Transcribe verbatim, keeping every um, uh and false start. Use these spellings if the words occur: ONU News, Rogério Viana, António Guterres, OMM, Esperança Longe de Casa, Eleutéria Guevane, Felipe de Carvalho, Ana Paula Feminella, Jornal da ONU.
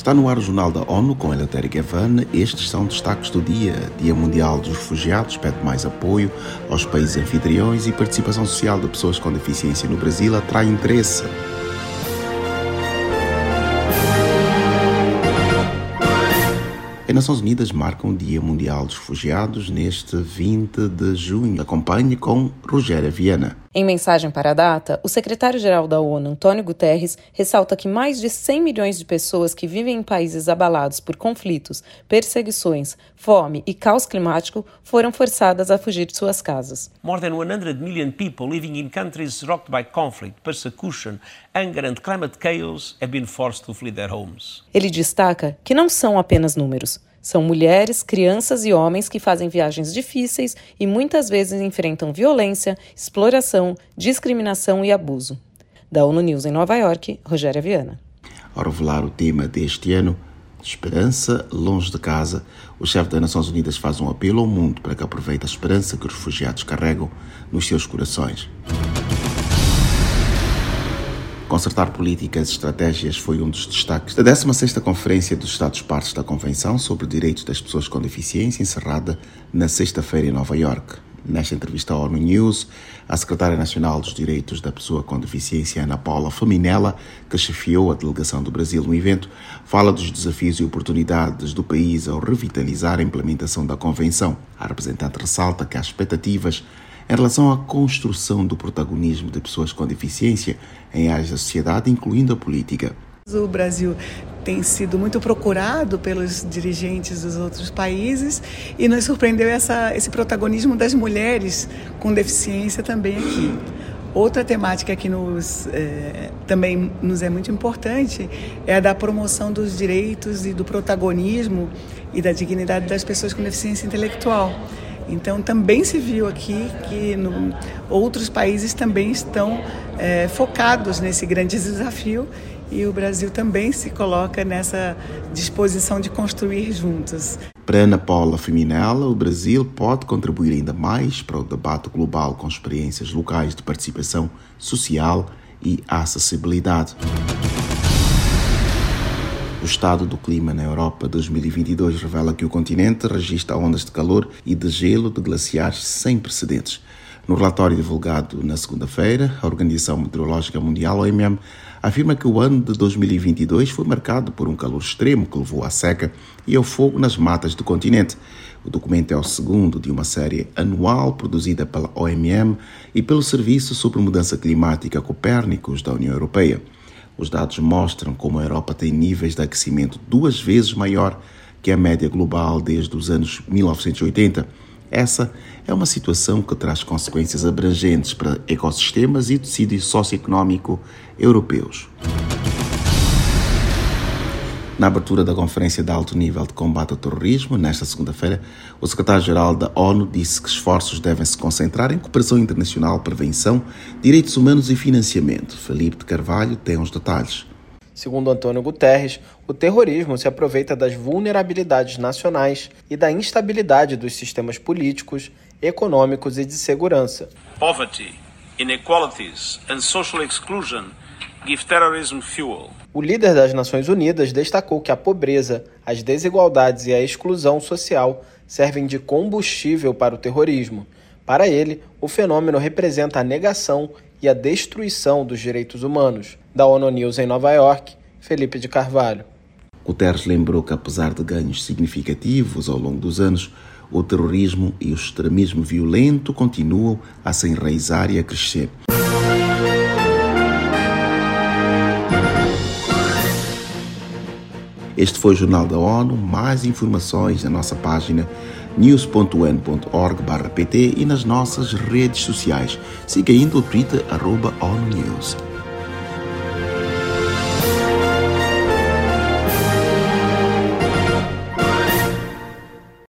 Está no ar o Jornal da ONU com Eleutéria Guevane. Estes são destaques do dia. Dia Mundial dos Refugiados pede mais apoio aos países anfitriões e participação social de pessoas com deficiência no Brasil atrai interesse. As Nações Unidas marcam o Dia Mundial dos Refugiados neste vinte de junho. Acompanhe com Rogério Viana. Em mensagem para a data, o secretário-geral da ONU, António Guterres, ressalta que mais de cem milhões de pessoas que vivem em países abalados por conflitos, perseguições, fome e caos climático foram forçadas a fugir de suas casas. More than one hundred million people living in countries rocked by conflict, persecution, anger and climate chaos have been forced to flee their homes. Ele destaca que não são apenas números. São mulheres, crianças e homens que fazem viagens difíceis e muitas vezes enfrentam violência, exploração, discriminação e abuso. Da ONU News em Nova York, Rogério Viana. Ao revelar o tema deste ano, Esperança Longe de Casa, o chefe das Nações Unidas faz um apelo ao mundo para que aproveite a esperança que os refugiados carregam nos seus corações. Concertar políticas e estratégias foi um dos destaques da décima sexta Conferência dos Estados-Partes da Convenção sobre Direitos das Pessoas com Deficiência, encerrada na sexta-feira em Nova Iorque. Nesta entrevista à ONU News, a secretária nacional dos Direitos da Pessoa com Deficiência, Ana Paula Feminella, que chefiou a delegação do Brasil no evento, fala dos desafios e oportunidades do país ao revitalizar a implementação da Convenção. A representante ressalta que há expectativas em relação à construção do protagonismo de pessoas com deficiência em áreas da sociedade, incluindo a política. O Brasil tem sido muito procurado pelos dirigentes dos outros países e nos surpreendeu essa, esse protagonismo das mulheres com deficiência também aqui. Outra temática que nos, eh, também nos é muito importante é a da promoção dos direitos e do protagonismo e da dignidade das pessoas com deficiência intelectual. Então, também se viu aqui que no, outros países também estão é, focados nesse grande desafio e o Brasil também se coloca nessa disposição de construir juntos. Para Ana Paula Feminella, o Brasil pode contribuir ainda mais para o debate global com experiências locais de participação social e acessibilidade. O estado do clima na Europa dois mil e vinte e dois revela que o continente registra ondas de calor e de gelo de glaciares sem precedentes. No relatório divulgado na segunda-feira, a Organização Meteorológica Mundial, O M M, afirma que o ano de dois mil e vinte e dois foi marcado por um calor extremo que levou à seca e ao fogo nas matas do continente. O documento é o segundo de uma série anual produzida pela O M M e pelo Serviço sobre Mudança Climática Copérnicos da União Europeia. Os dados mostram como a Europa tem níveis de aquecimento duas vezes maior que a média global desde os anos mil novecentos e oitenta. Essa é uma situação que traz consequências abrangentes para ecossistemas e tecido socioeconómico europeus. Na abertura da Conferência de Alto Nível de Combate ao Terrorismo, nesta segunda-feira, o secretário-geral da ONU disse que esforços devem se concentrar em cooperação internacional, prevenção, direitos humanos e financiamento. Felipe de Carvalho tem os detalhes. Segundo António Guterres, o terrorismo se aproveita das vulnerabilidades nacionais e da instabilidade dos sistemas políticos, econômicos e de segurança. Poverty, inequalities and social exclusion give terrorism fuel. O líder das Nações Unidas destacou que a pobreza, as desigualdades e a exclusão social servem de combustível para o terrorismo. Para ele, o fenômeno representa a negação e a destruição dos direitos humanos. Da ONU News em Nova York, Felipe de Carvalho. Guterres lembrou que, apesar de ganhos significativos ao longo dos anos, o terrorismo e o extremismo violento continuam a se enraizar e a crescer. Este foi o Jornal da ONU. Mais informações na nossa página news ponto o n ponto org barra p t e nas nossas redes sociais. Siga ainda o Twitter, arroba ONU News.